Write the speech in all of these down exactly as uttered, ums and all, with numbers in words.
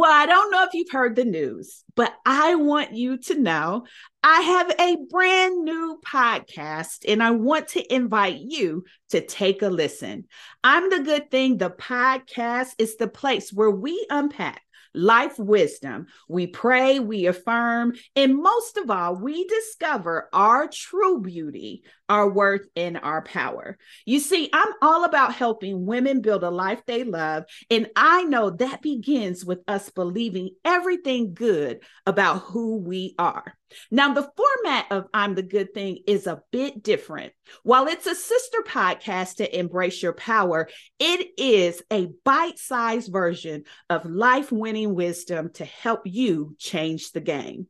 Well, I don't know if you've heard the news, but I want you to know I have a brand new podcast and I want to invite you to take a listen. I'm the Good Thing. The podcast is the place where we unpack life wisdom. We pray, we affirm, and most of all, we discover our true beauty, our worth, and our power. You see, I'm all about helping women build a life they love, and I know that begins with us believing everything good about who we are. Now, the format of I'm the Good Thing is a bit different. While it's a sister podcast to Embrace Your Power, it is a bite-sized version of life-winning wisdom to help you change the game.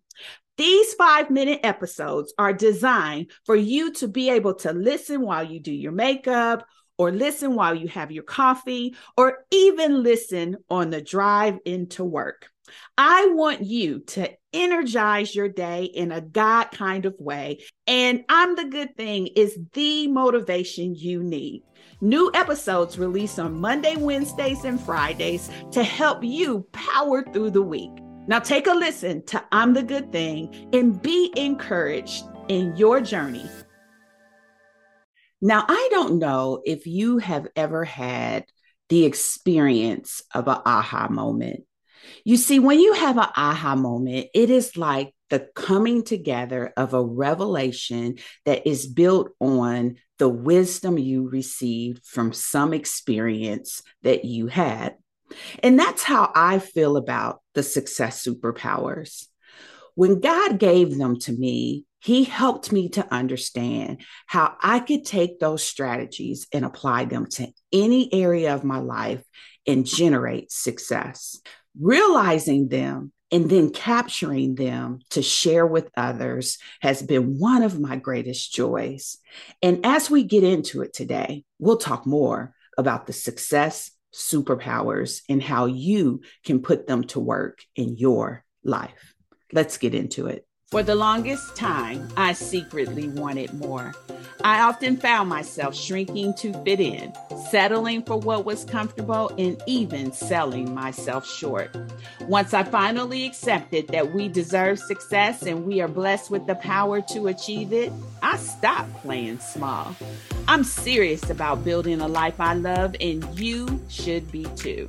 These five-minute episodes are designed for you to be able to listen while you do your makeup, or listen while you have your coffee, or even listen on the drive into work. I want you to energize your day in a God kind of way. And I'm the Good Thing is the motivation you need. New episodes released on Monday, Wednesdays, and Fridays to help you power through the week. Now take a listen to I'm the Good Thing and be encouraged in your journey. Now, I don't know if you have ever had the experience of an aha moment. You see, when you have an aha moment, it is like the coming together of a revelation that is built on the wisdom you received from some experience that you had. And that's how I feel about the success superpowers. When God gave them to me, He helped me to understand how I could take those strategies and apply them to any area of my life and generate success. Realizing them and then capturing them to share with others has been one of my greatest joys. And as we get into it today, we'll talk more about the success superpowers and how you can put them to work in your life. Let's get into it. For the longest time, I secretly wanted more. I often found myself shrinking to fit in, settling for what was comfortable, and even selling myself short. Once I finally accepted that we deserve success and we are blessed with the power to achieve it, I stopped playing small. I'm serious about building a life I love, and you should be too.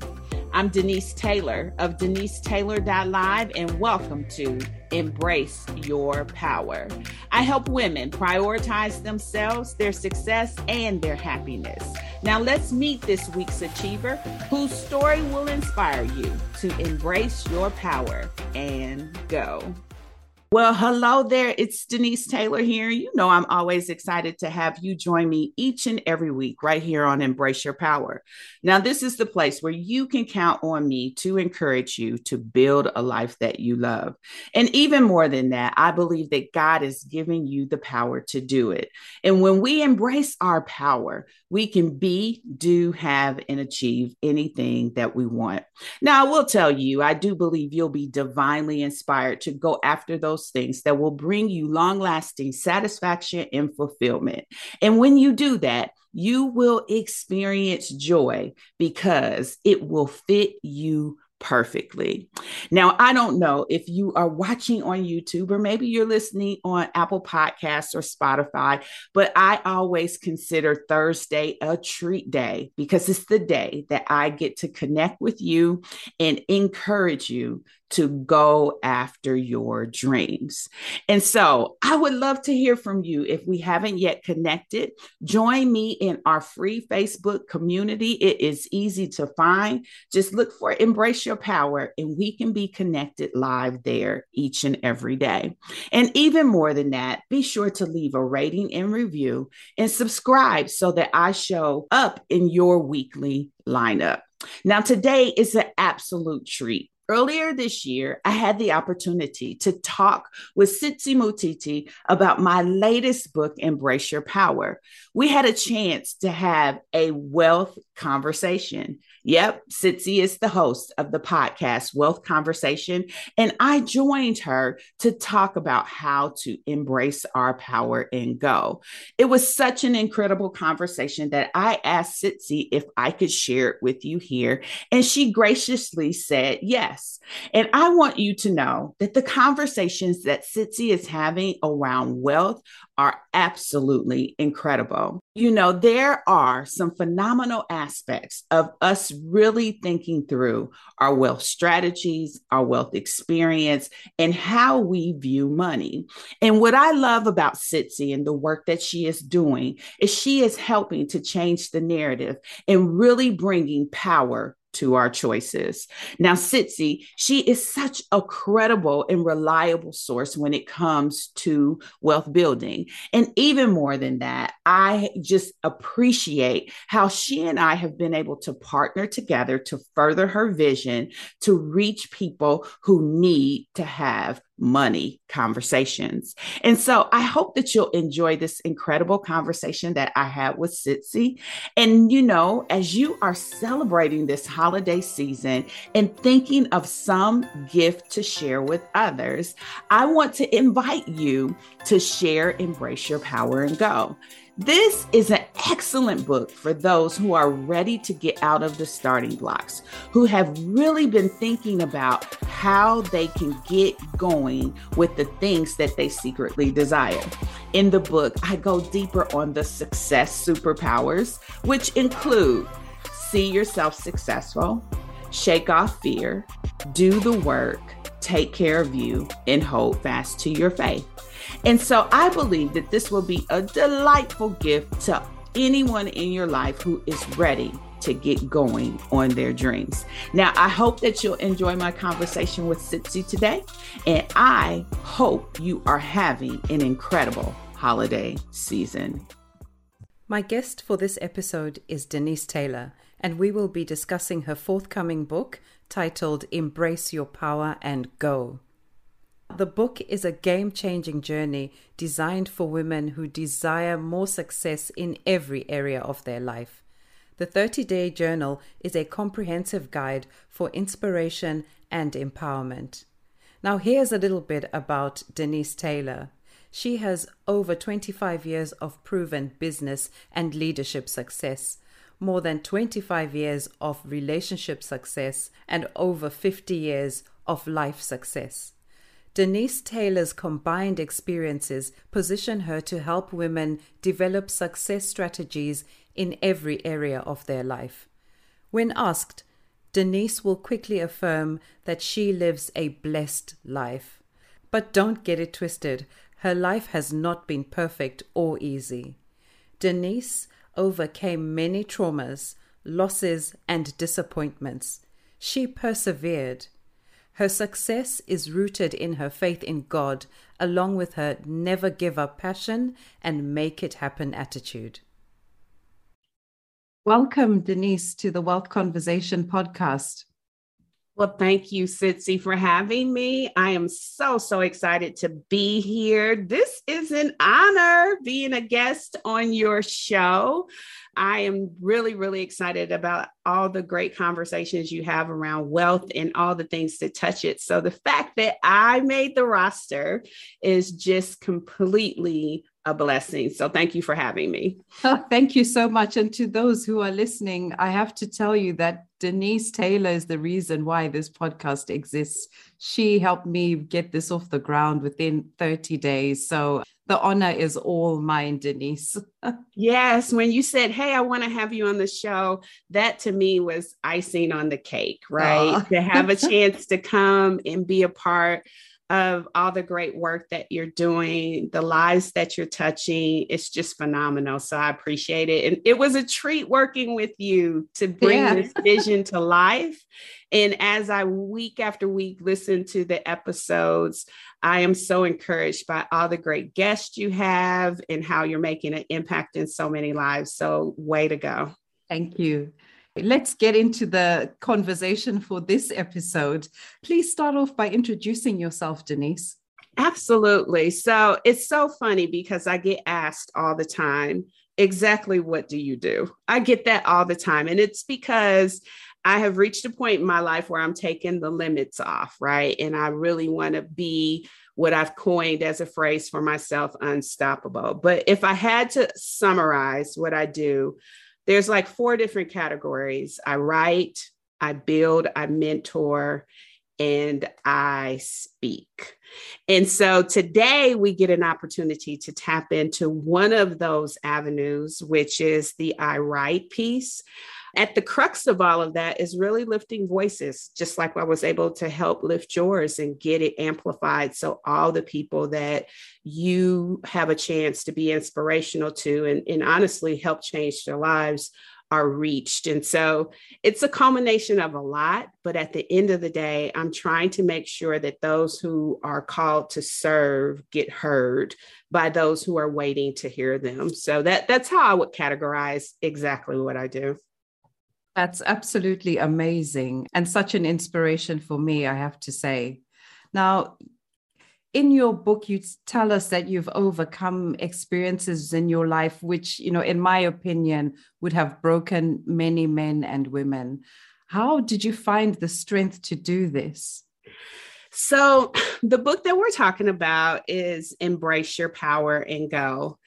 I'm Denise Taylor of denise taylor dot live, and welcome to Embrace Your Power. I help women prioritize themselves, their success, and their happiness. Now let's meet this week's achiever whose story will inspire you to embrace your power and go. Well, hello there. It's Denise Taylor here. You know, I'm always excited to have you join me each and every week right here on Embrace Your Power. Now, this is the place where you can count on me to encourage you to build a life that you love. And even more than that, I believe that God is giving you the power to do it. And when we embrace our power, we can be, do, have, and achieve anything that we want. Now, I will tell you, I do believe you'll be divinely inspired to go after those things that will bring you long-lasting satisfaction and fulfillment. And when you do that, you will experience joy because it will fit you perfectly. Now, I don't know if you are watching on YouTube or maybe you're listening on Apple Podcasts or Spotify, but I always consider Thursday a treat day because it's the day that I get to connect with you and encourage you to go after your dreams. And so I would love to hear from you. If we haven't yet connected, join me in our free Facebook community. It is easy to find. Just look for Embrace Your Power and we can be connected live there each and every day. And even more than that, be sure to leave a rating and review and subscribe so that I show up in your weekly lineup. Now, today is an absolute treat. Earlier this year, I had the opportunity to talk with Tsitsi Mutiti about my latest book, Embrace Your Power. We had a chance to have a wealth conversation. Yep, Tsitsi is the host of the podcast, Wealth Conversation, and I joined her to talk about how to embrace our power and go. It was such an incredible conversation that I asked Tsitsi if I could share it with you here, and she graciously said yes. yes. And I want you to know that the conversations that Tsitsi is having around wealth are absolutely incredible. You know, there are some phenomenal aspects of us really thinking through our wealth strategies, our wealth experience, and how we view money. And what I love about Tsitsi and the work that she is doing is she is helping to change the narrative and really bringing power to our choices. Now, Tsitsi, she is such a credible and reliable source when it comes to wealth building. And even more than that, I just appreciate how she and I have been able to partner together to further her vision to reach people who need to have money conversations. And so I hope that you'll enjoy this incredible conversation that I had with Tsitsi. And, you know, as you are celebrating this holiday season and thinking of some gift to share with others, I want to invite you to share Embrace Your Power and Go. This is an excellent book for those who are ready to get out of the starting blocks, who have really been thinking about how they can get going with the things that they secretly desire. In the book, I go deeper on the success superpowers, which include see yourself successful, shake off fear, do the work, take care of you, and hold fast to your faith. And so I believe that this will be a delightful gift to anyone in your life who is ready to get going on their dreams. Now, I hope that you'll enjoy my conversation with Tsitsi today, and I hope you are having an incredible holiday season. My guest for this episode is Denise Taylor, and we will be discussing her forthcoming book titled Embrace Your Power and Go. The book is a game-changing journey designed for women who desire more success in every area of their life. The thirty-day journal is a comprehensive guide for inspiration and empowerment. Now, here's a little bit about Denise Taylor. She has over twenty-five years of proven business and leadership success, more than twenty-five years of relationship success, and over fifty years of life success. Denise Taylor's combined experiences position her to help women develop success strategies in every area of their life. When asked, Denise will quickly affirm that she lives a blessed life. But don't get it twisted, her life has not been perfect or easy. Denise overcame many traumas, losses, and disappointments. She persevered. Her success is rooted in her faith in God, along with her never give up passion and make it happen attitude. Welcome, Denise, to the Wealth Conversation podcast. Well, thank you, Tsitsi, for having me. I am so, so excited to be here. This is an honor being a guest on your show. I am really, really excited about all the great conversations you have around wealth and all the things that touch it. So the fact that I made the roster is just completely a blessing. So thank you for having me. Oh, thank you so much. And to those who are listening, I have to tell you that Denise Taylor is the reason why this podcast exists. She helped me get this off the ground within thirty days. So the honor is all mine, Denise. Yes. When you said, hey, I want to have you on the show, that to me was icing on the cake, right? To have a chance to come and be a part of all the great work that you're doing, the lives that you're touching. It's just phenomenal. So I appreciate it. And it was a treat working with you to bring yeah. this vision to life. And as I week after week listen to the episodes, I am so encouraged by all the great guests you have and how you're making an impact in so many lives. So way to go. Thank you. Let's get into the conversation for this episode. Please start off by introducing yourself, Denise. Absolutely. So it's so funny because I get asked all the time, exactly what do you do? I get that all the time. And it's because I have reached a point in my life where I'm taking the limits off, right? And I really want to be what I've coined as a phrase for myself, unstoppable. But if I had to summarize what I do, there's like four different categories. I write, I build, I mentor, and I speak. And so today we get an opportunity to tap into one of those avenues, which is the I Write piece. At the crux of all of that is really lifting voices, just like I was able to help lift yours and get it amplified. So all the people that you have a chance to be inspirational to and, and honestly help change their lives are reached. And so it's a culmination of a lot, but at the end of the day, I'm trying to make sure that those who are called to serve get heard by those who are waiting to hear them. So that that's how I would categorize exactly what I do. That's absolutely amazing and such an inspiration for me, I have to say. Now, in your book, you tell us that you've overcome experiences in your life, which, you know, in my opinion, would have broken many men and women. How did you find the strength to do this? So the book that we're talking about is Embrace Your Power and Go.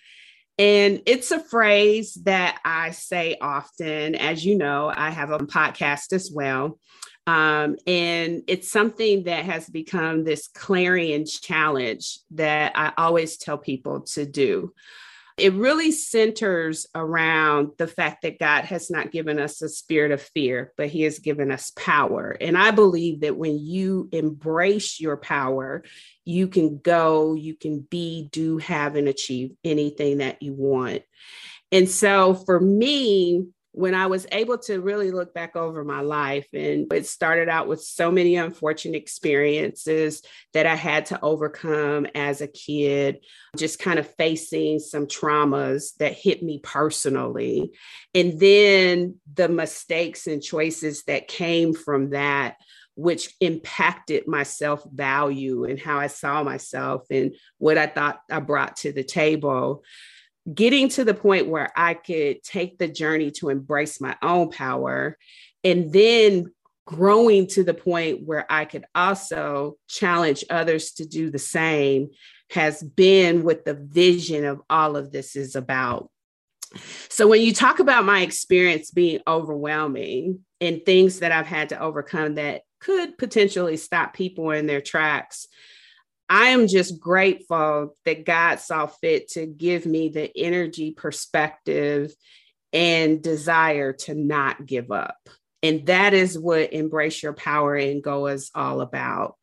And it's a phrase that I say often. As you know, I have a podcast as well. Um, and it's something that has become this clarion challenge that I always tell people to do. It really centers around the fact that God has not given us a spirit of fear, but he has given us power. And I believe that when you embrace your power, you can go, you can be, do, have, and achieve anything that you want. And so for me, when I was able to really look back over my life, and it started out with so many unfortunate experiences that I had to overcome as a kid, just kind of facing some traumas that hit me personally. And then the mistakes and choices that came from that, which impacted my self-value and how I saw myself and what I thought I brought to the table. Getting to the point where I could take the journey to embrace my own power, and then growing to the point where I could also challenge others to do the same has been what the vision of all of this is about. So when you talk about my experience being overwhelming and things that I've had to overcome that could potentially stop people in their tracks, I am just grateful that God saw fit to give me the energy, perspective, and desire to not give up. And that is what Embrace Your Power and Go is all about.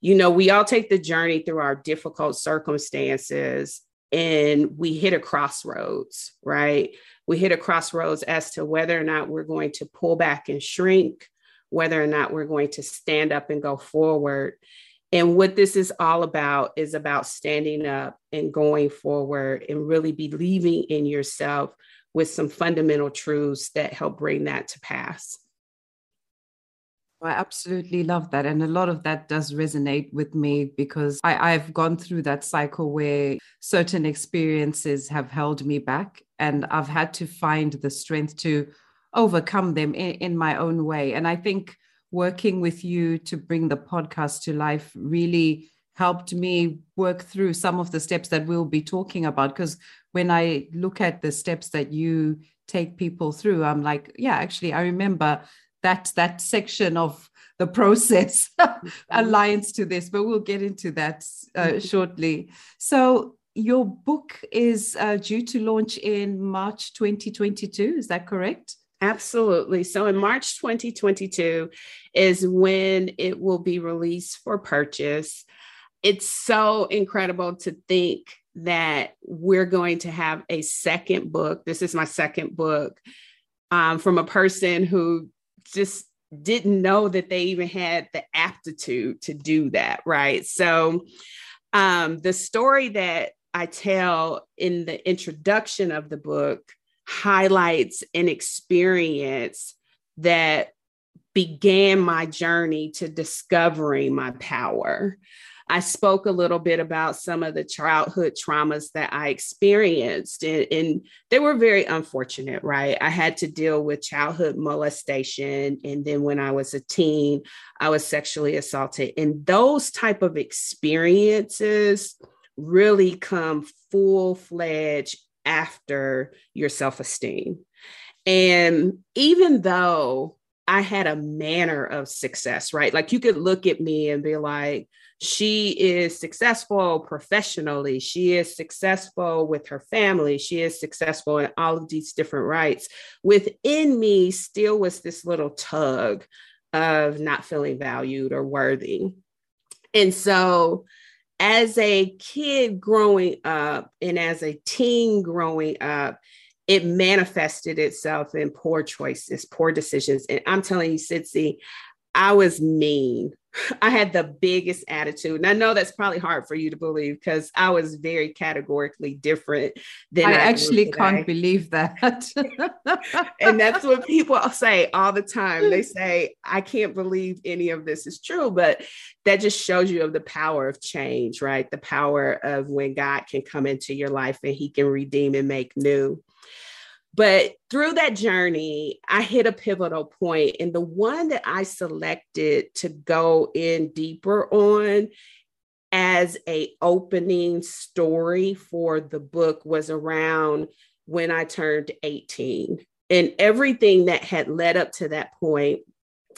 You know, we all take the journey through our difficult circumstances and we hit a crossroads, right? We hit a crossroads as to whether or not we're going to pull back and shrink, whether or not we're going to stand up and go forward. And what this is all about is about standing up and going forward and really believing in yourself with some fundamental truths that help bring that to pass. I absolutely love that. And a lot of that does resonate with me because I, I've gone through that cycle where certain experiences have held me back and I've had to find the strength to overcome them in, in my own way. And I think working with you to bring the podcast to life really helped me work through some of the steps that we'll be talking about. Because when I look at the steps that you take people through, I'm like, yeah, actually, I remember that that section of the process aligns to this, but we'll get into that uh, shortly. So your book is uh, due to launch in March twenty twenty-two. Is that correct? Absolutely. So in March twenty twenty-two is when it will be released for purchase. It's so incredible to think that we're going to have a second book. This is my second book um, from a person who just didn't know that they even had the aptitude to do that, right? So um, the story that I tell in the introduction of the book highlights an experience that began my journey to discovering my power. I spoke a little bit about some of the childhood traumas that I experienced, and, and they were very unfortunate, right? I had to deal with childhood molestation. And then when I was a teen, I was sexually assaulted. And those type of experiences really come full-fledged after your self-esteem. And even though I had a manner of success, right? Like you could look at me and be like, she is successful professionally. She is successful with her family. She is successful in all of these different rights. Within me still was this little tug of not feeling valued or worthy. And so as a kid growing up and as a teen growing up, it manifested itself in poor choices, poor decisions. And I'm telling you, Tsitsi, I was mean. I had the biggest attitude. And I know that's probably hard for you to believe because I was very categorically different than I, I actually can't believe that. And that's what people say all the time. They say, I can't believe any of this is true, but that just shows you of the power of change, right? The power of when God can come into your life and he can redeem and make new. But through that journey, I hit a pivotal point. And the one that I selected to go in deeper on as an opening story for the book was around when I turned eighteen. And everything that had led up to that point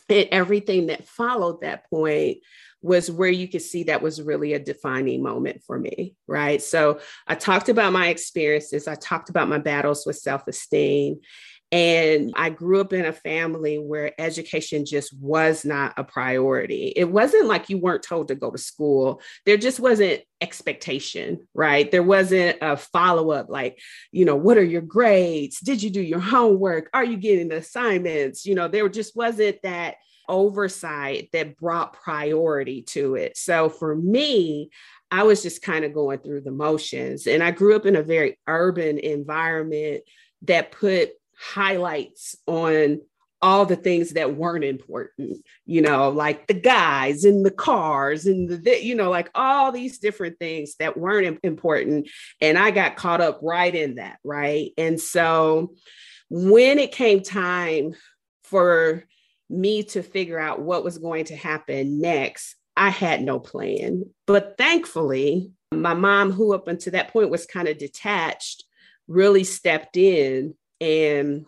and everything that followed that point was where you could see that was really a defining moment for me, right? So I talked about my experiences. I talked about my battles with self-esteem. And I grew up in a family where education just was not a priority. It wasn't like you weren't told to go to school. There just wasn't expectation, right? There wasn't a follow-up like, you know, what are your grades? Did you do your homework? Are you getting the assignments? You know, there just wasn't that oversight that brought priority to it. So for me, I was just kind of going through the motions. And I grew up in a very urban environment that put highlights on all the things that weren't important, you know, like the guys and the cars and the, you know, like all these different things that weren't important. And I got caught up right in that. Right. And so when it came time for me to figure out what was going to happen next, I had no plan. But thankfully, my mom, who up until that point was kind of detached, really stepped in and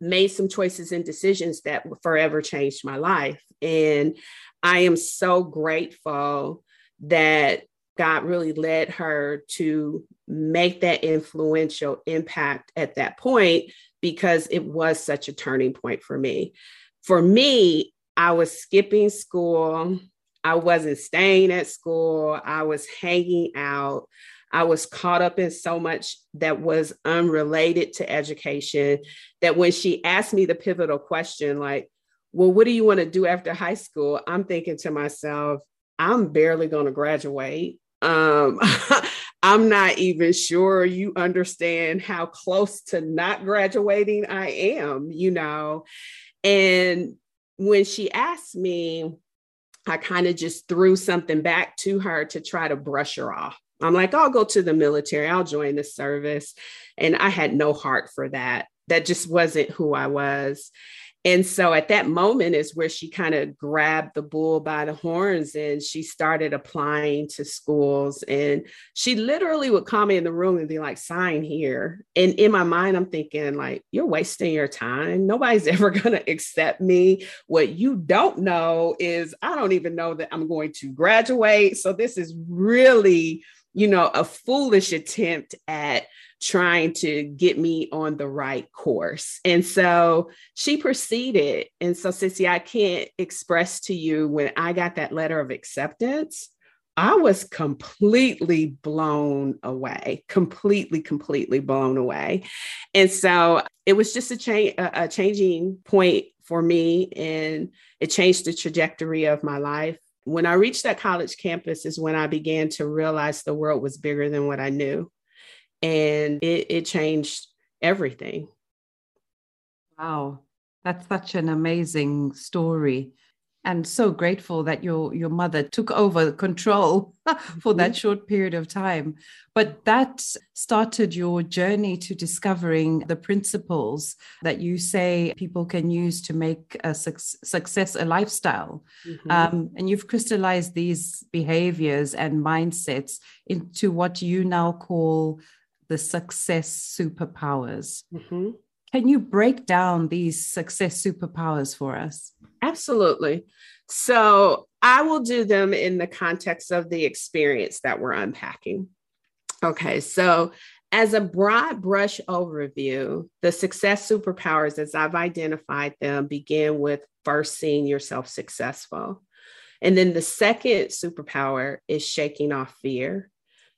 made some choices and decisions that forever changed my life. And I am so grateful that God really led her to make that influential impact at that point, because it was such a turning point for me. For me, I was skipping school. I wasn't staying at school. I was hanging out. I was caught up in so much that was unrelated to education that when she asked me the pivotal question, like, well, what do you want to do after high school? I'm thinking to myself, I'm barely going to graduate. Um, I'm not even sure you understand how close to not graduating I am, you know. And when she asked me, I kind of just threw something back to her to try to brush her off. I'm like, I'll go to the military. I'll join the service. And I had no heart for that. That just wasn't who I was. And so at that moment is where she kind of grabbed the bull by the horns and she started applying to schools. And she literally would call me in the room and be like, sign here. And in my mind, I'm thinking like, you're wasting your time. Nobody's ever going to accept me. What you don't know is I don't even know that I'm going to graduate. So this is really, you know, a foolish attempt at trying to get me on the right course. And so she proceeded. And so, Tsitsi, I can't express to you, when I got that letter of acceptance, I was completely blown away, completely, completely blown away. And so it was just a, cha- a changing point for me, and it changed the trajectory of my life. When I reached that college campus is when I began to realize the world was bigger than what I knew. And it, it changed everything. Wow. That's such an amazing story. And so grateful that your, your mother took over control for that short period of time. But that started your journey to discovering the principles that you say people can use to make a su- success a lifestyle. Mm-hmm. Um, and you've crystallized these behaviors and mindsets into what you now call the success superpowers. Mm-hmm. Can you break down these success superpowers for us? Absolutely. So I will do them in the context of the experience that we're unpacking. Okay, so as a broad brush overview, the success superpowers, as I've identified them, begin with first seeing yourself successful. And then the second superpower is shaking off fear.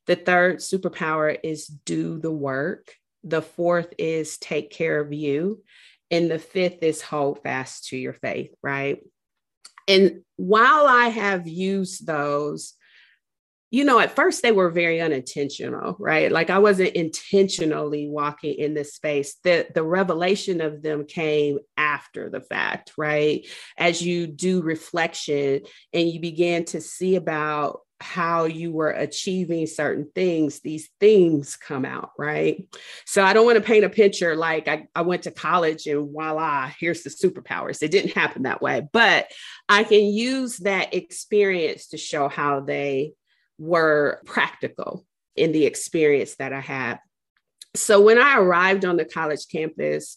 The third superpower is do the work. The fourth is take care of you. And the fifth is hold fast to your faith, right? And while I have used those, you know, at first they were very unintentional, right? Like I wasn't intentionally walking in this space. The, the revelation of them came after the fact, right? As you do reflection and you begin to see about how you were achieving certain things, these things come out, right? So I don't want to paint a picture like I, I went to college and voila, here's the superpowers. It didn't happen that way, but I can use that experience to show how they were practical in the experience that I had. So when I arrived on the college campus,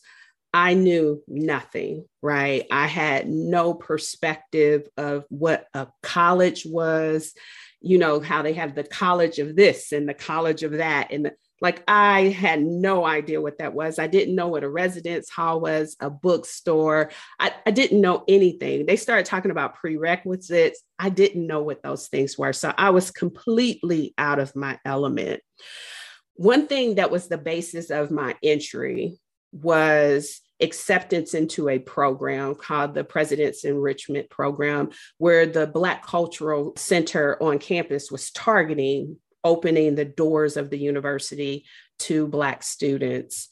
I knew nothing, right? I had no perspective of what a college was, you know, how they have the college of this and the college of that. And the, like, I had no idea what that was. I didn't know what a residence hall was, a bookstore. I, I didn't know anything. They started talking about prerequisites. I didn't know what those things were. So I was completely out of my element. One thing that was the basis of my entry was acceptance into a program called the President's Enrichment Program, where the Black Cultural Center on campus was targeting opening the doors of the university to Black students.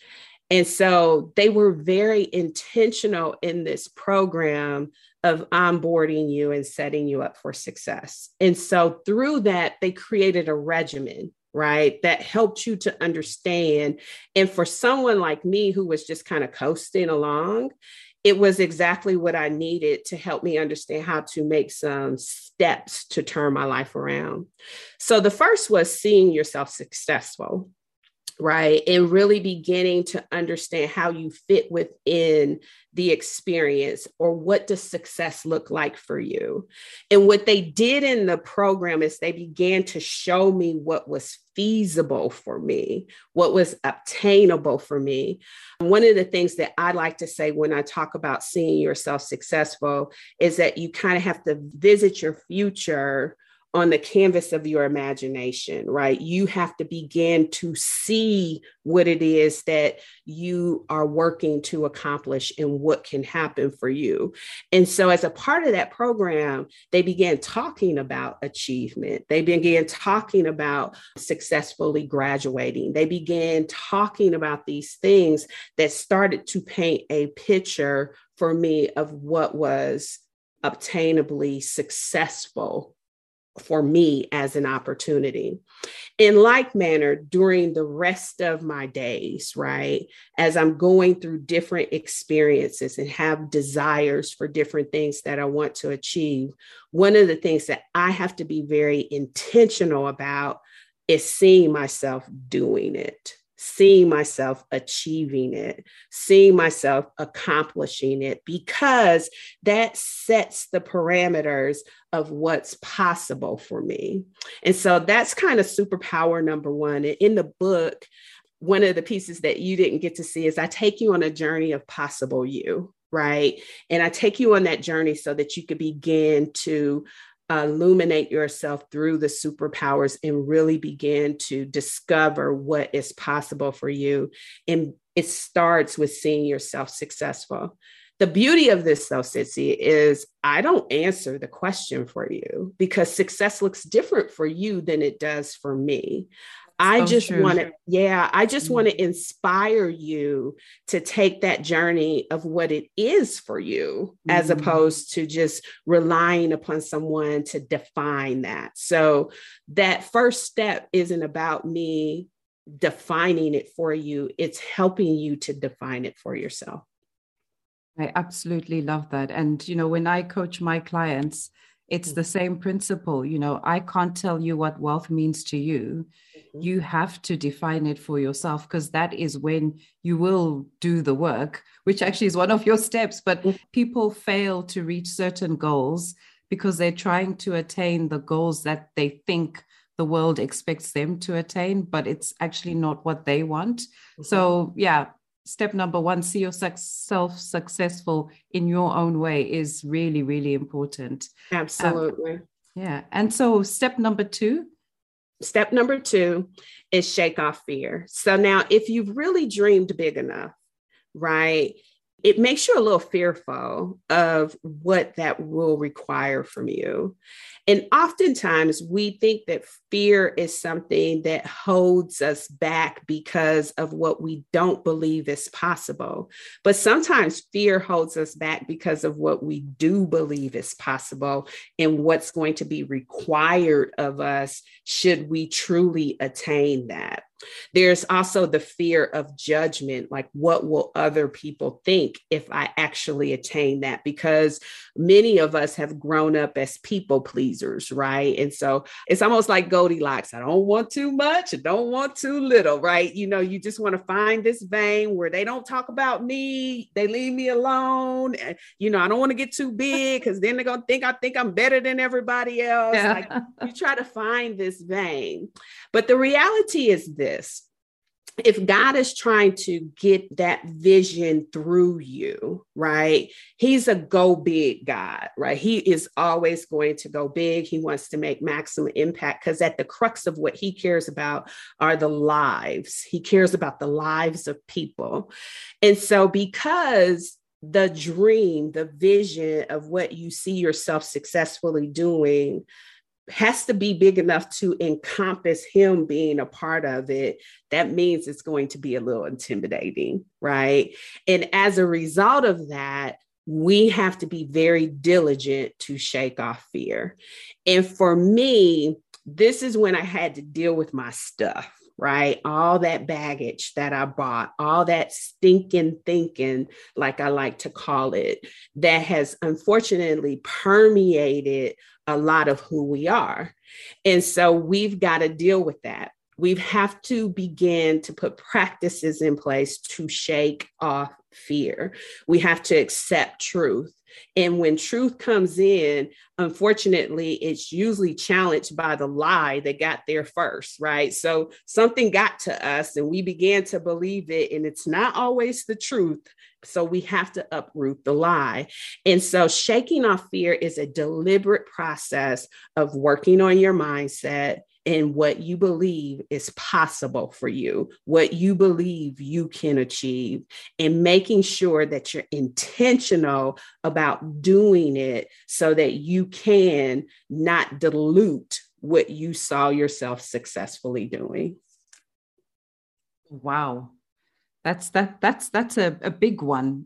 And so they were very intentional in this program of onboarding you and setting you up for success. And so through that, they created a regimen, right, that helped you to understand. And for someone like me who was just kind of coasting along, it was exactly what I needed to help me understand how to make some steps to turn my life around. So the first was seeing yourself successful, right? And really beginning to understand how you fit within the experience, or what does success look like for you? And what they did in the program is they began to show me what was feasible for me, what was obtainable for me. One of the things that I like to say when I talk about seeing yourself successful is that you kind of have to visit your future on the canvas of your imagination, right? You have to begin to see what it is that you are working to accomplish and what can happen for you. And so as a part of that program, they began talking about achievement. They began talking about successfully graduating. They began talking about these things that started to paint a picture for me of what was obtainably successful for me as an opportunity. In like manner, during the rest of my days, right, as I'm going through different experiences and have desires for different things that I want to achieve, one of the things that I have to be very intentional about is seeing myself doing it, seeing myself achieving it, seeing myself accomplishing it, because that sets the parameters of what's possible for me. And so that's kind of superpower number one. And in the book, one of the pieces that you didn't get to see is I take you on a journey of possible you, right? And I take you on that journey so that you could begin to illuminate yourself through the superpowers and really begin to discover what is possible for you. And it starts with seeing yourself successful. The beauty of this, though, Tsitsi, is I don't answer the question for you, because success looks different for you than it does for me. I oh, just want to, yeah, I just want to inspire you to take that journey of what it is for you, mm-hmm. as opposed to just relying upon someone to define that. So that first step isn't about me defining it for you. It's helping you to define it for yourself. I absolutely love that. And, you know, when I coach my clients, it's the same principle. You know, I can't tell you what wealth means to you. you have to define it for yourself, because that is when you will do the work, which actually is one of your steps. But people fail to reach certain goals because they're trying to attain the goals that they think the world expects them to attain, but it's actually not what they want. Mm-hmm. So yeah, step number one, see yourself successful in your own way is really, really important. Absolutely. Um, yeah. And so step number two. Step number two is shake off fear. So now if you've really dreamed big enough, right, it makes you a little fearful of what that will require from you. And oftentimes we think that fear is something that holds us back because of what we don't believe is possible. But sometimes fear holds us back because of what we do believe is possible and what's going to be required of us should we truly attain that. There's also the fear of judgment, like what will other people think if I actually attain that? Because many of us have grown up as people pleasers, right? And so it's almost like Goldilocks. I don't want too much. I don't want too little, right? You know, you just want to find this vein where they don't talk about me. They leave me alone. You know, I don't want to get too big because then they're going to think I think I'm better than everybody else. Yeah. Like, you try to find this vein. But the reality is this. If God is trying to get that vision through you, right? He's a go big God, right? He is always going to go big. He wants to make maximum impact because at the crux of what he cares about are the lives. He cares about the lives of people. And so because the dream, the vision of what you see yourself successfully doing has to be big enough to encompass him being a part of it, that means it's going to be a little intimidating, right? And as a result of that, we have to be very diligent to shake off fear. And for me, this is when I had to deal with my stuff, right? All that baggage that I bought, all that stinking thinking, like I like to call it, that has unfortunately permeated a lot of who we are. And so we've got to deal with that. We have to begin to put practices in place to shake off fear. We have to accept truth. And when truth comes in, unfortunately, it's usually challenged by the lie that got there first, right? So something got to us and we began to believe it, and it's not always the truth. So we have to uproot the lie. And so shaking off fear is a deliberate process of working on your mindset and what you believe is possible for you, what you believe you can achieve, and making sure that you're intentional about doing it so that you can not dilute what you saw yourself successfully doing. Wow. That's that. That's that's a, a big one.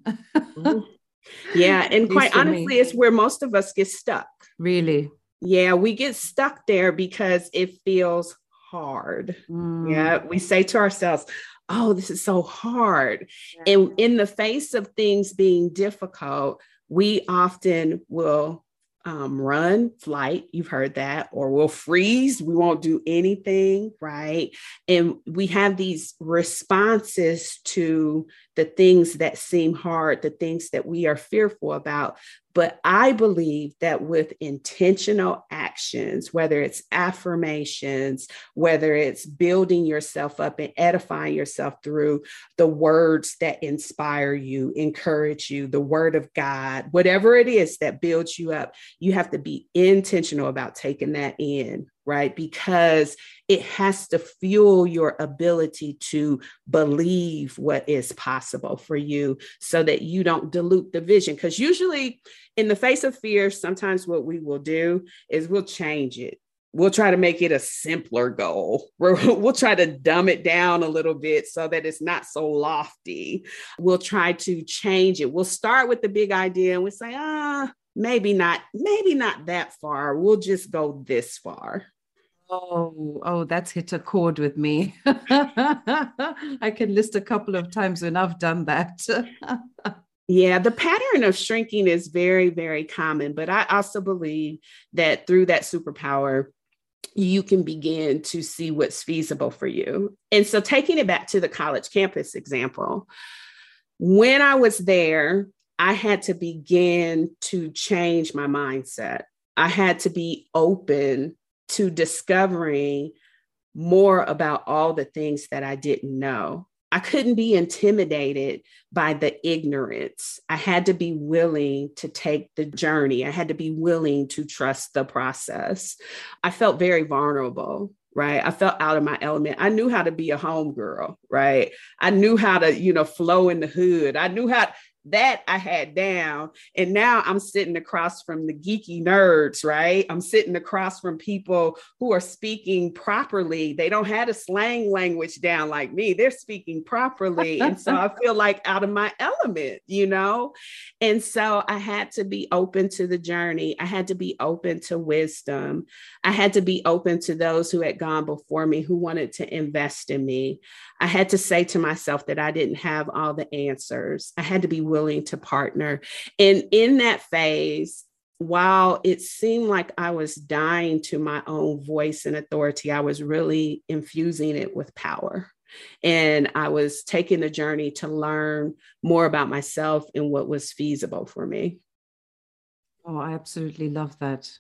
Yeah. And quite honestly, it's where most of us get stuck. Really? Yeah. We get stuck there because it feels hard. Mm. Yeah. We say to ourselves, oh, this is so hard. Yeah. And in the face of things being difficult, we often will Um, run, flight, you've heard that, or we'll freeze, we won't do anything, right? And we have these responses to the things that seem hard, the things that we are fearful about. But I believe that with intentional actions, whether it's affirmations, whether it's building yourself up and edifying yourself through the words that inspire you, encourage you, the word of God, whatever it is that builds you up, you have to be intentional about taking that in, right? Because it has to fuel your ability to believe what is possible for you so that you don't dilute the vision. Because usually in the face of fear, sometimes what we will do is we'll change it. We'll try to make it a simpler goal. We'll try to dumb it down a little bit so that it's not so lofty. We'll try to change it. We'll start with the big idea and we'll say, ah, maybe not, maybe not that far. We'll just go this far. Oh, oh, that's hit a chord with me. I can list a couple of times when I've done that. Yeah, the pattern of shrinking is very, very common, but I also believe that through that superpower, you can begin to see what's feasible for you. And so taking it back to the college campus example, when I was there, I had to begin to change my mindset. I had to be open to discovering more about all the things that I didn't know. I couldn't be intimidated by the ignorance. I had to be willing to take the journey. I had to be willing to trust the process. I felt very vulnerable, right? I felt out of my element. I knew how to be a homegirl, right? I knew how to, you know, flow in the hood. I knew how that I had down. And now I'm sitting across from the geeky nerds, right? I'm sitting across from people who are speaking properly. They don't have a slang language down like me. They're speaking properly. And so I feel like out of my element, you know? And so I had to be open to the journey. I had to be open to wisdom. I had to be open to those who had gone before me, who wanted to invest in me. I had to say to myself that I didn't have all the answers. I had to be willing willing to partner. And in that phase, while it seemed like I was dying to my own voice and authority, I was really infusing it with power. And I was taking the journey to learn more about myself and what was feasible for me. Oh, I absolutely love that.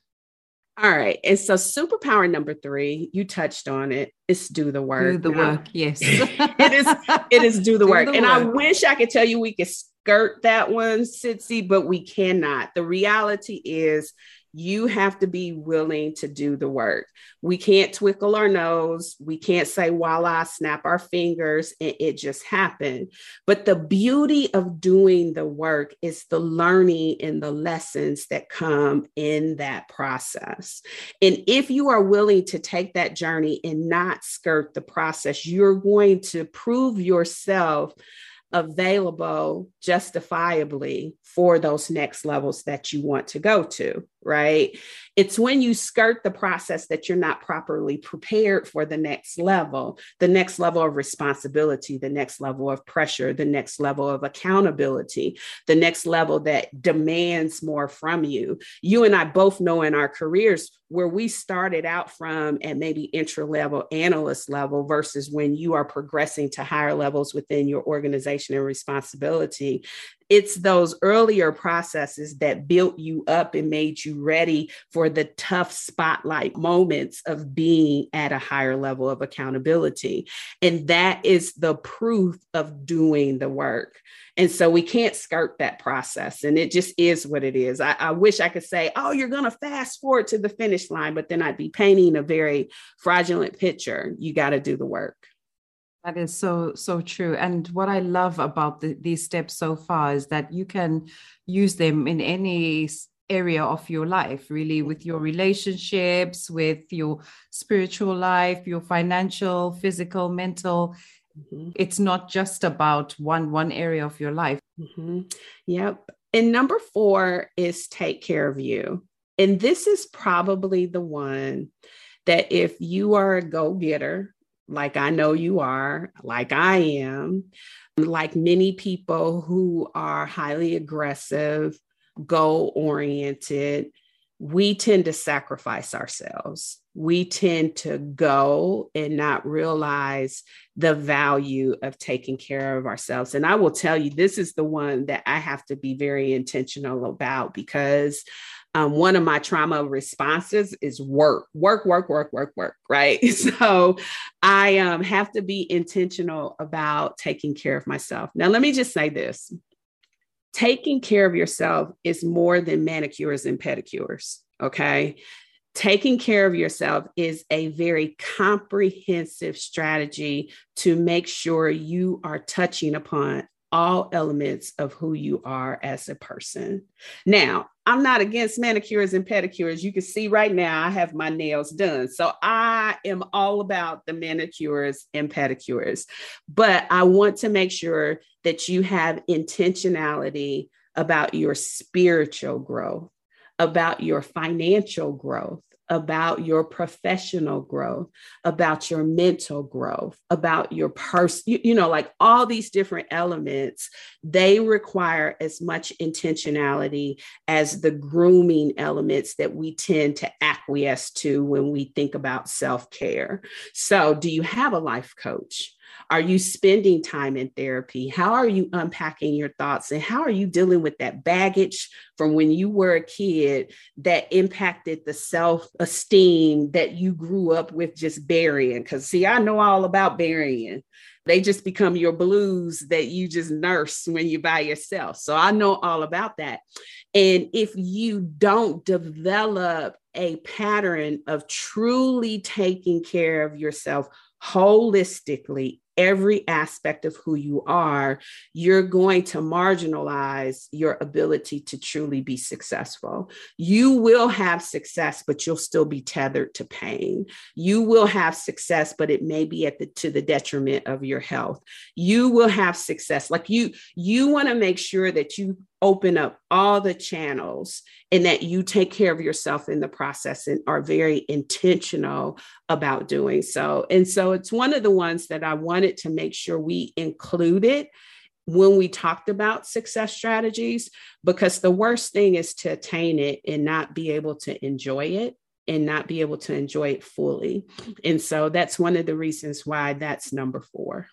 All right. And so superpower number three, you touched on it. It's do the work. Do the work. I, yes. it is. It is do the do work. The and work. I wish I could tell you we could skirt that one, Tsitsi, but we cannot. The reality is you have to be willing to do the work. We can't twinkle our nose. We can't say, voila, snap our fingers, and it just happened. But the beauty of doing the work is the learning and the lessons that come in that process. And if you are willing to take that journey and not skirt the process, you're going to prove yourself available justifiably for those next levels that you want to go to, right? It's when you skirt the process that you're not properly prepared for the next level, the next level of responsibility, the next level of pressure, the next level of accountability, the next level that demands more from you. You and I both know in our careers where we started out from at maybe entry-level analyst level versus when you are progressing to higher levels within your organization and responsibility. It's those earlier processes that built you up and made you ready for the tough spotlight moments of being at a higher level of accountability. And that is the proof of doing the work. And so we can't skirt that process. And it just is what it is. I, I wish I could say, oh, you're going to fast forward to the finish line, but then I'd be painting a very fraudulent picture. You got to do the work. That is so, so true. And what I love about the, these steps so far is that you can use them in any area of your life, really, with your relationships, with your spiritual life, your financial, physical, mental. Mm-hmm. It's not just about one, one area of your life. Mm-hmm. Yep. And number four is take care of you. And this is probably the one that if you are a go-getter, like I know you are, like I am, like many people who are highly aggressive, goal-oriented, we tend to sacrifice ourselves. We tend to go and not realize the value of taking care of ourselves. And I will tell you, this is the one that I have to be very intentional about because Um, one of my trauma responses is work, work, work, work, work, work, right? So I um, have to be intentional about taking care of myself. Now, let me just say this. Taking care of yourself is more than manicures and pedicures, okay? Taking care of yourself is a very comprehensive strategy to make sure you are touching upon all elements of who you are as a person. Now, I'm not against manicures and pedicures. You can see right now I have my nails done. So I am all about the manicures and pedicures, but I want to make sure that you have intentionality about your spiritual growth, about your financial growth, about your professional growth, about your mental growth, about your person, you, you know, like all these different elements, they require as much intentionality as the grooming elements that we tend to acquiesce to when we think about self-care. So do you have a life coach? Are you spending time in therapy? How are you unpacking your thoughts? And how are you dealing with that baggage from when you were a kid that impacted the self-esteem that you grew up with just burying? Because, see, I know all about burying. They just become your blues that you just nurse when you're by yourself. So I know all about that. And if you don't develop a pattern of truly taking care of yourself holistically, every aspect of who you are, you're going to marginalize your ability to truly be successful. You will have success, but you'll still be tethered to pain. You will have success, but it may be at the, to the detriment of your health. You will have success. Like you, you want to make sure that you open up all the channels and that you take care of yourself in the process and are very intentional about doing so. And so it's one of the ones that I wanted to make sure we included when we talked about success strategies, because the worst thing is to attain it and not be able to enjoy it and not be able to enjoy it fully. And so that's one of the reasons why that's number four.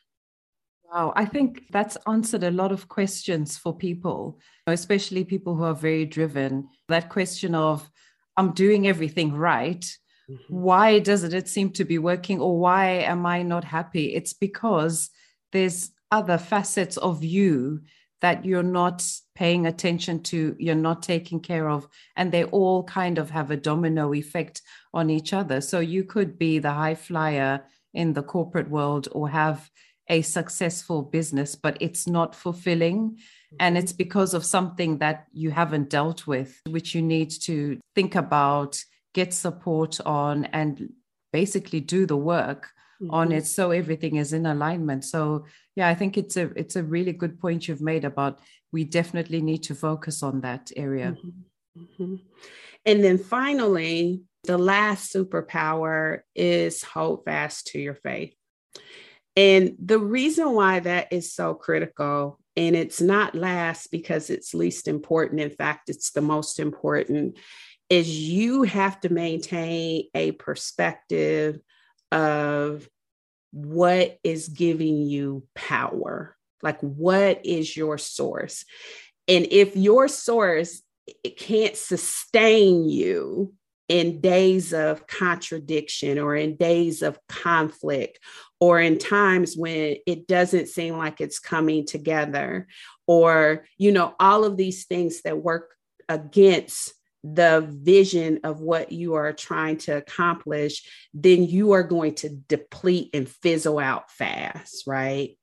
Wow, I think that's answered a lot of questions for people, especially people who are very driven. That question of, I'm doing everything right. Mm-hmm. Why doesn't it seem to be working? Or why am I not happy? It's because there's other facets of you that you're not paying attention to, you're not taking care of, and they all kind of have a domino effect on each other. So you could be the high flyer in the corporate world or have a successful business, but it's not fulfilling. And it's because of something that you haven't dealt with, which you need to think about, get support on, and basically do the work mm-hmm. on it. So everything is in alignment. So yeah, I think it's a, it's a really good point you've made about, we definitely need to focus on that area. Mm-hmm. Mm-hmm. And then finally, the last superpower is hold fast to your faith. And the reason why that is so critical, and it's not last because it's least important, in fact, it's the most important, is you have to maintain a perspective of what is giving you power. Like, what is your source? And if your source, it can't sustain you in days of contradiction or in days of conflict, or in times when it doesn't seem like it's coming together, or, you know, all of these things that work against the vision of what you are trying to accomplish, then you are going to deplete and fizzle out fast, right?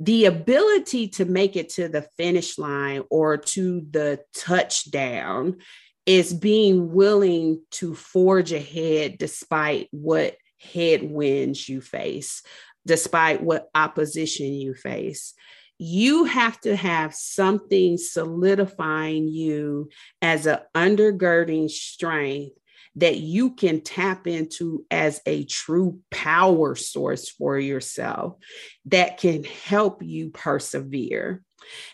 The ability to make it to the finish line or to the touchdown is being willing to forge ahead despite what headwinds you face, despite what opposition you face. You have to have something solidifying you as an undergirding strength that you can tap into as a true power source for yourself that can help you persevere.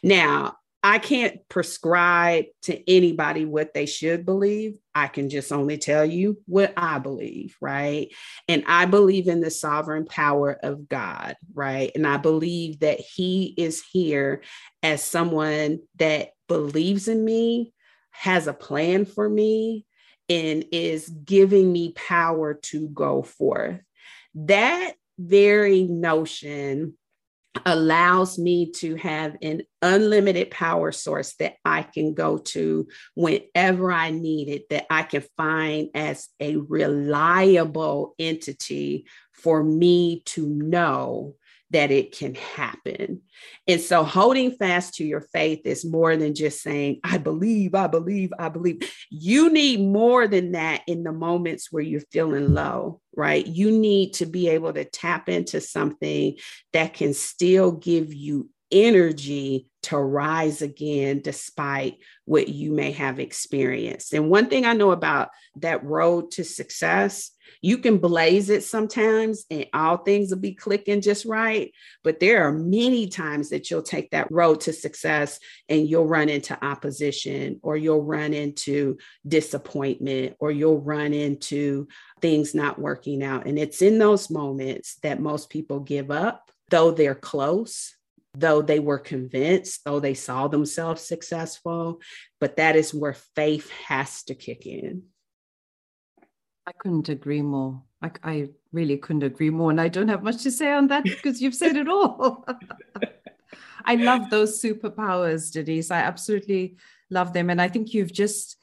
Now, I can't prescribe to anybody what they should believe. I can just only tell you what I believe, right? And I believe in the sovereign power of God, right? And I believe that He is here as someone that believes in me, has a plan for me, and is giving me power to go forth. That very notion allows me to have an unlimited power source that I can go to whenever I need it, that I can find as a reliable entity for me to know that it can happen. And so holding fast to your faith is more than just saying, I believe, I believe, I believe. You need more than that in the moments where you're feeling low, right? You need to be able to tap into something that can still give you energy to rise again, despite what you may have experienced. And one thing I know about that road to success, you can blaze it sometimes and all things will be clicking just right. But there are many times that you'll take that road to success and you'll run into opposition, or you'll run into disappointment, or you'll run into things not working out. And it's in those moments that most people give up, though they're close, though they were convinced, though they saw themselves successful. But that is where faith has to kick in. I couldn't agree more. I, I really couldn't agree more. And I don't have much to say on that because you've said it all. I love those superpowers, Denise. I absolutely love them. And I think you've just,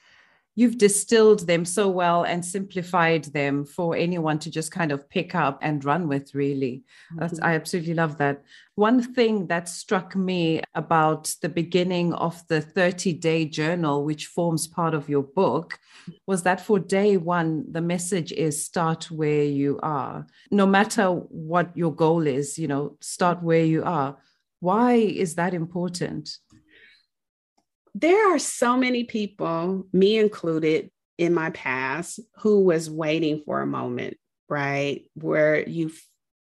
you've distilled them so well and simplified them for anyone to just kind of pick up and run with, really. That's, I absolutely love that. One thing that struck me about the beginning of the thirty-day journal, which forms part of your book, was that for day one, the message is start where you are. No matter what your goal is, you know, start where you are. Why is that important? There are so many people, me included, in my past, who was waiting for a moment, right? Where you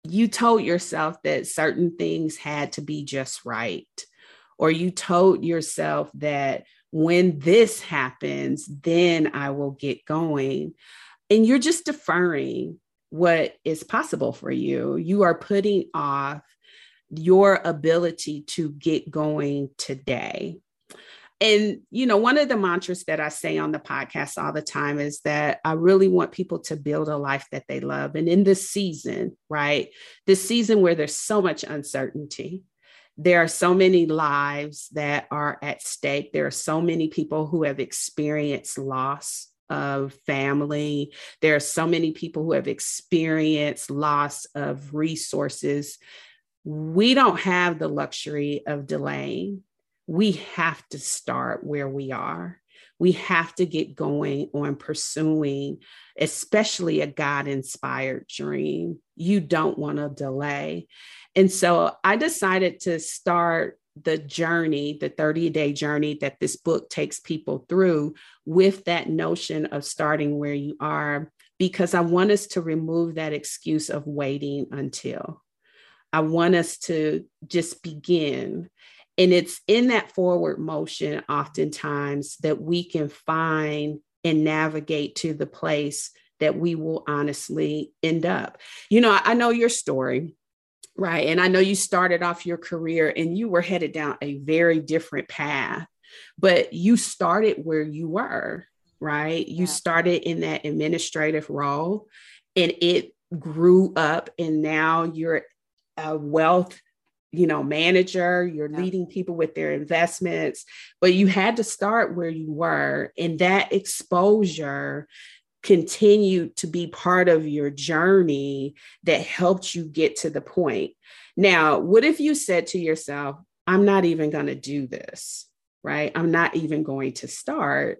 you told yourself that certain things had to be just right. Or you told yourself that when this happens, then I will get going. And you're just deferring what is possible for you. You are putting off your ability to get going today. And, you know, one of the mantras that I say on the podcast all the time is that I really want people to build a life that they love. And in this season, right, this season where there's so much uncertainty, there are so many lives that are at stake. There are so many people who have experienced loss of family. There are so many people who have experienced loss of resources. We don't have the luxury of delaying. We have to start where we are. We have to get going on pursuing, especially a God-inspired dream. You don't want to delay. And so I decided to start the journey, the thirty-day journey that this book takes people through, with that notion of starting where you are, because I want us to remove that excuse of waiting until. I want us to just begin. And it's in that forward motion oftentimes that we can find and navigate to the place that we will honestly end up. You know, I know your story, right? And I know you started off your career and you were headed down a very different path, but you started where you were, right? You yeah. started in that administrative role and it grew up, and now you're a wealth you know, manager, you're yeah. leading people with their investments, but you had to start where you were. And that exposure continued to be part of your journey that helped you get to the point. Now, what if you said to yourself, I'm not even going to do this, right? I'm not even going to start.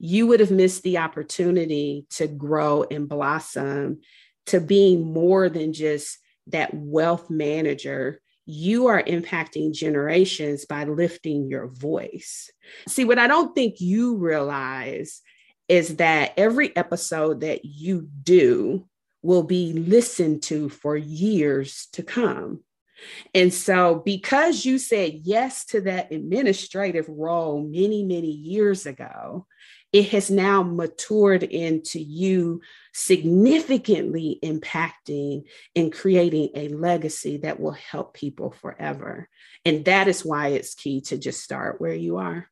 You would have missed the opportunity to grow and blossom to being more than just that wealth manager. You are impacting generations by lifting your voice. See, what I don't think you realize is that every episode that you do will be listened to for years to come. And so because you said yes to that administrative role many, many years ago, it has now matured into you significantly impacting and creating a legacy that will help people forever. And that is why it's key to just start where you are.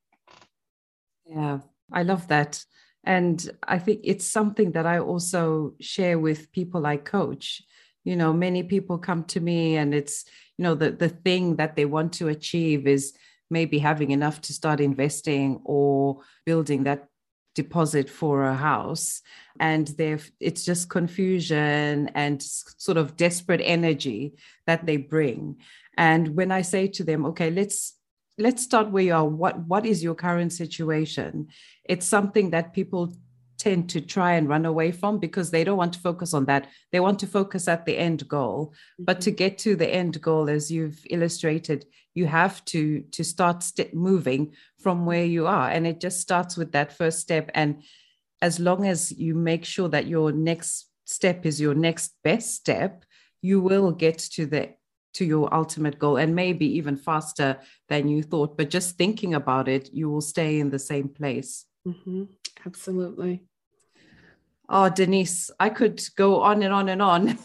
Yeah, I love that. And I think it's something that I also share with people I coach. You know, many people come to me and it's, you know, the, the thing that they want to achieve is maybe having enough to start investing or building that deposit for a house. And they've, it's just confusion and sort of desperate energy that they bring. And when I say to them, okay, let's let's start where you are. What, what is your current situation? It's something that people tend to try and run away from because they don't want to focus on that. They want to focus at the end goal. But to get to the end goal, as you've illustrated, you have to to start st- moving from where you are. And it just starts with that first step. And as long as you make sure that your next step is your next best step, you will get to the to your ultimate goal, and maybe even faster than you thought. But just thinking about it, you will stay in the same place. Mm-hmm. Absolutely. Oh, Denise, I could go on and on and on.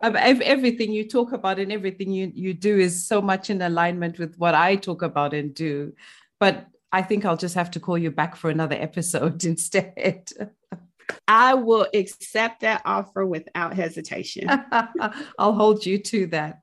Everything you talk about and everything you, you do is so much in alignment with what I talk about and do. But I think I'll just have to call you back for another episode instead. I will accept that offer without hesitation. I'll hold you to that.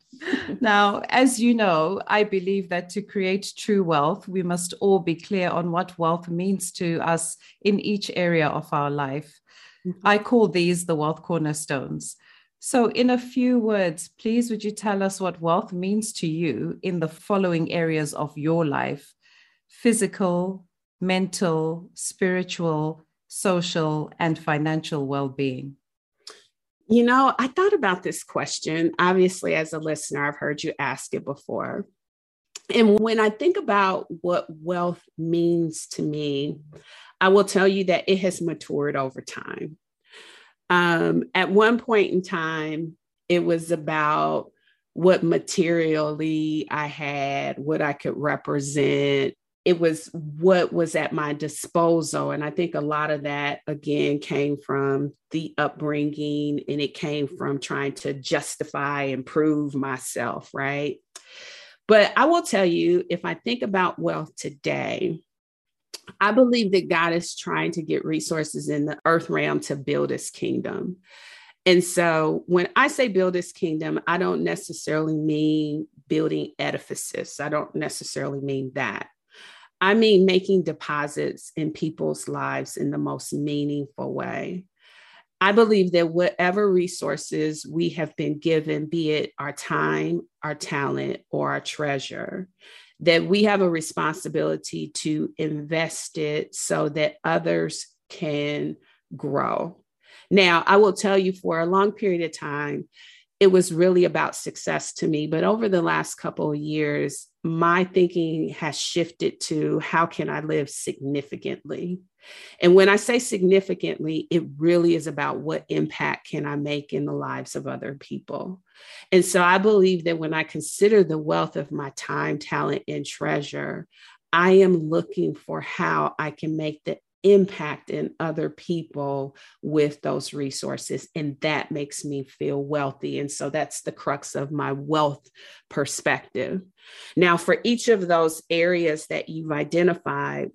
Now, as you know, I believe that to create true wealth, we must all be clear on what wealth means to us in each area of our life. Mm-hmm. I call these the wealth cornerstones. So in a few words, please, would you tell us what wealth means to you in the following areas of your life: physical, mental, spiritual, social, and financial well-being? You know, I thought about this question. Obviously, as a listener, I've heard you ask it before. And when I think about what wealth means to me, I will tell you that it has matured over time. Um, at one point in time, it was about what materially I had, what I could represent. It was what was at my disposal. And I think a lot of that, again, came from the upbringing, and it came from trying to justify and prove myself, right? But I will tell you, if I think about wealth today, I believe that God is trying to get resources in the earth realm to build his kingdom. And so when I say build his kingdom, I don't necessarily mean building edifices. I don't necessarily mean that. I mean, making deposits in people's lives in the most meaningful way. I believe that whatever resources we have been given, be it our time, our talent, or our treasure, that we have a responsibility to invest it so that others can grow. Now, I will tell you, for a long period of time, it was really about success to me. But over the last couple of years, my thinking has shifted to how can I live significantly? And when I say significantly, it really is about what impact can I make in the lives of other people. And so I believe that when I consider the wealth of my time, talent, and treasure, I am looking for how I can make the impact in other people with those resources. And that makes me feel wealthy. And so that's the crux of my wealth perspective. Now, for each of those areas that you've identified,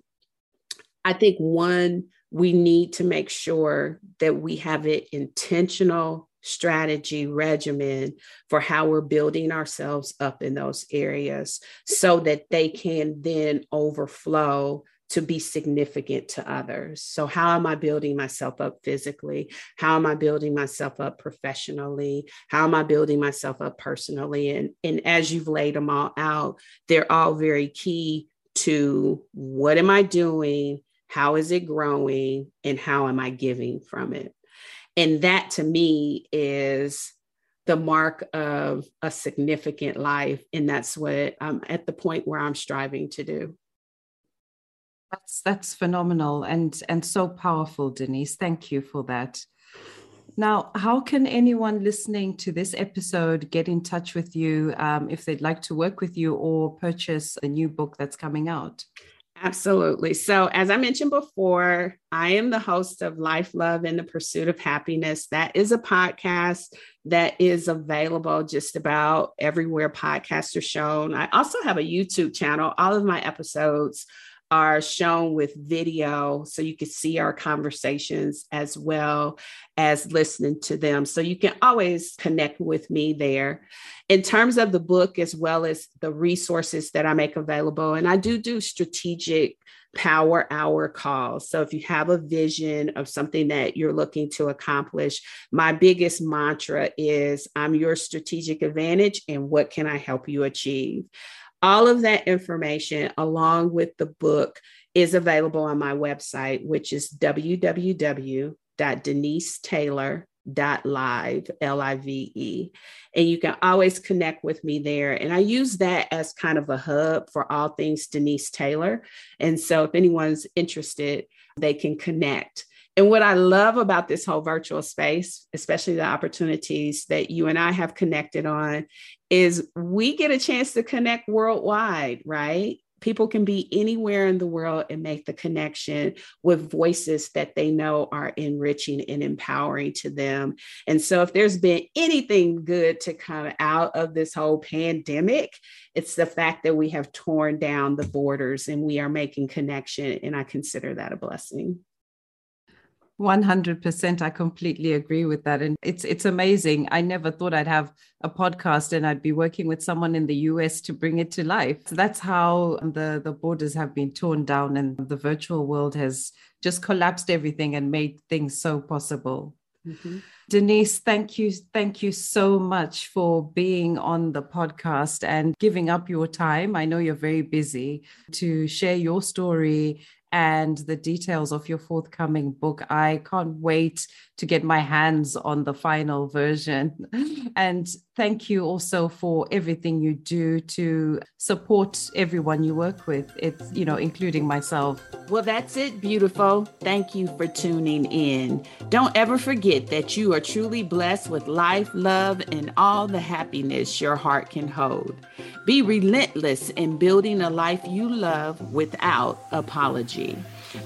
I think one, we need to make sure that we have an intentional strategy regimen for how we're building ourselves up in those areas so that they can then overflow to be significant to others. So how am I building myself up physically? How am I building myself up professionally? How am I building myself up personally? And, and as you've laid them all out, they're all very key to what am I doing? How is it growing? And how am I giving from it? And that to me is the mark of a significant life. And that's what I'm at the point where I'm striving to do. That's that's phenomenal and, and so powerful, Denise. Thank you for that. Now, how can anyone listening to this episode get in touch with you um, if they'd like to work with you or purchase a new book that's coming out? Absolutely. So as I mentioned before, I am the host of Life, Love, and the Pursuit of Happiness. That is a podcast that is available just about everywhere podcasts are shown. I also have a YouTube channel. All of my episodes are shown with video, so you can see our conversations as well as listening to them. So you can always connect with me there. In terms of the book, as well as the resources that I make available, and I do do strategic power hour calls. So if you have a vision of something that you're looking to accomplish, my biggest mantra is I'm your strategic advantage, and what can I help you achieve? All of that information, along with the book, is available on my website, which is w w w dot denise taylor dot live. dot live, L I V E. And you can always connect with me there. And I use that as kind of a hub for all things Denise Taylor. And so if anyone's interested, they can connect. And what I love about this whole virtual space, especially the opportunities that you and I have connected on, is we get a chance to connect worldwide, right? People can be anywhere in the world and make the connection with voices that they know are enriching and empowering to them. And so if there's been anything good to come out of this whole pandemic, it's the fact that we have torn down the borders and we are making connection. And I consider that a blessing. one hundred percent. I completely agree with that. And it's it's amazing. I never thought I'd have a podcast and I'd be working with someone in the U S to bring it to life. So that's how the, the borders have been torn down and the virtual world has just collapsed everything and made things so possible. Mm-hmm. Denise, thank you. Thank you so much for being on the podcast and giving up your time. I know you're very busy to share your story and the details of your forthcoming book. I can't wait to get my hands on the final version. And thank you also for everything you do to support everyone you work with, it's, you know, including myself. Well, that's it, beautiful. Thank you for tuning in. Don't ever forget that you are truly blessed with life, love, and all the happiness your heart can hold. Be relentless in building a life you love without apology.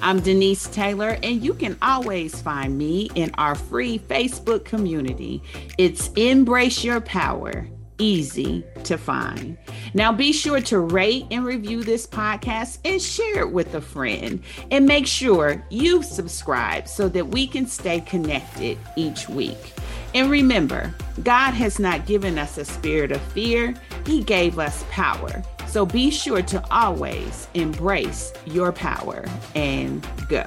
I'm Denise Taylor, and you can always find me in our free Facebook community. It's Embrace Your Power, easy to find. Now be sure to rate and review this podcast and share it with a friend. And make sure you subscribe so that we can stay connected each week. And remember, God has not given us a spirit of fear. He gave us power. So be sure to always embrace your power and go.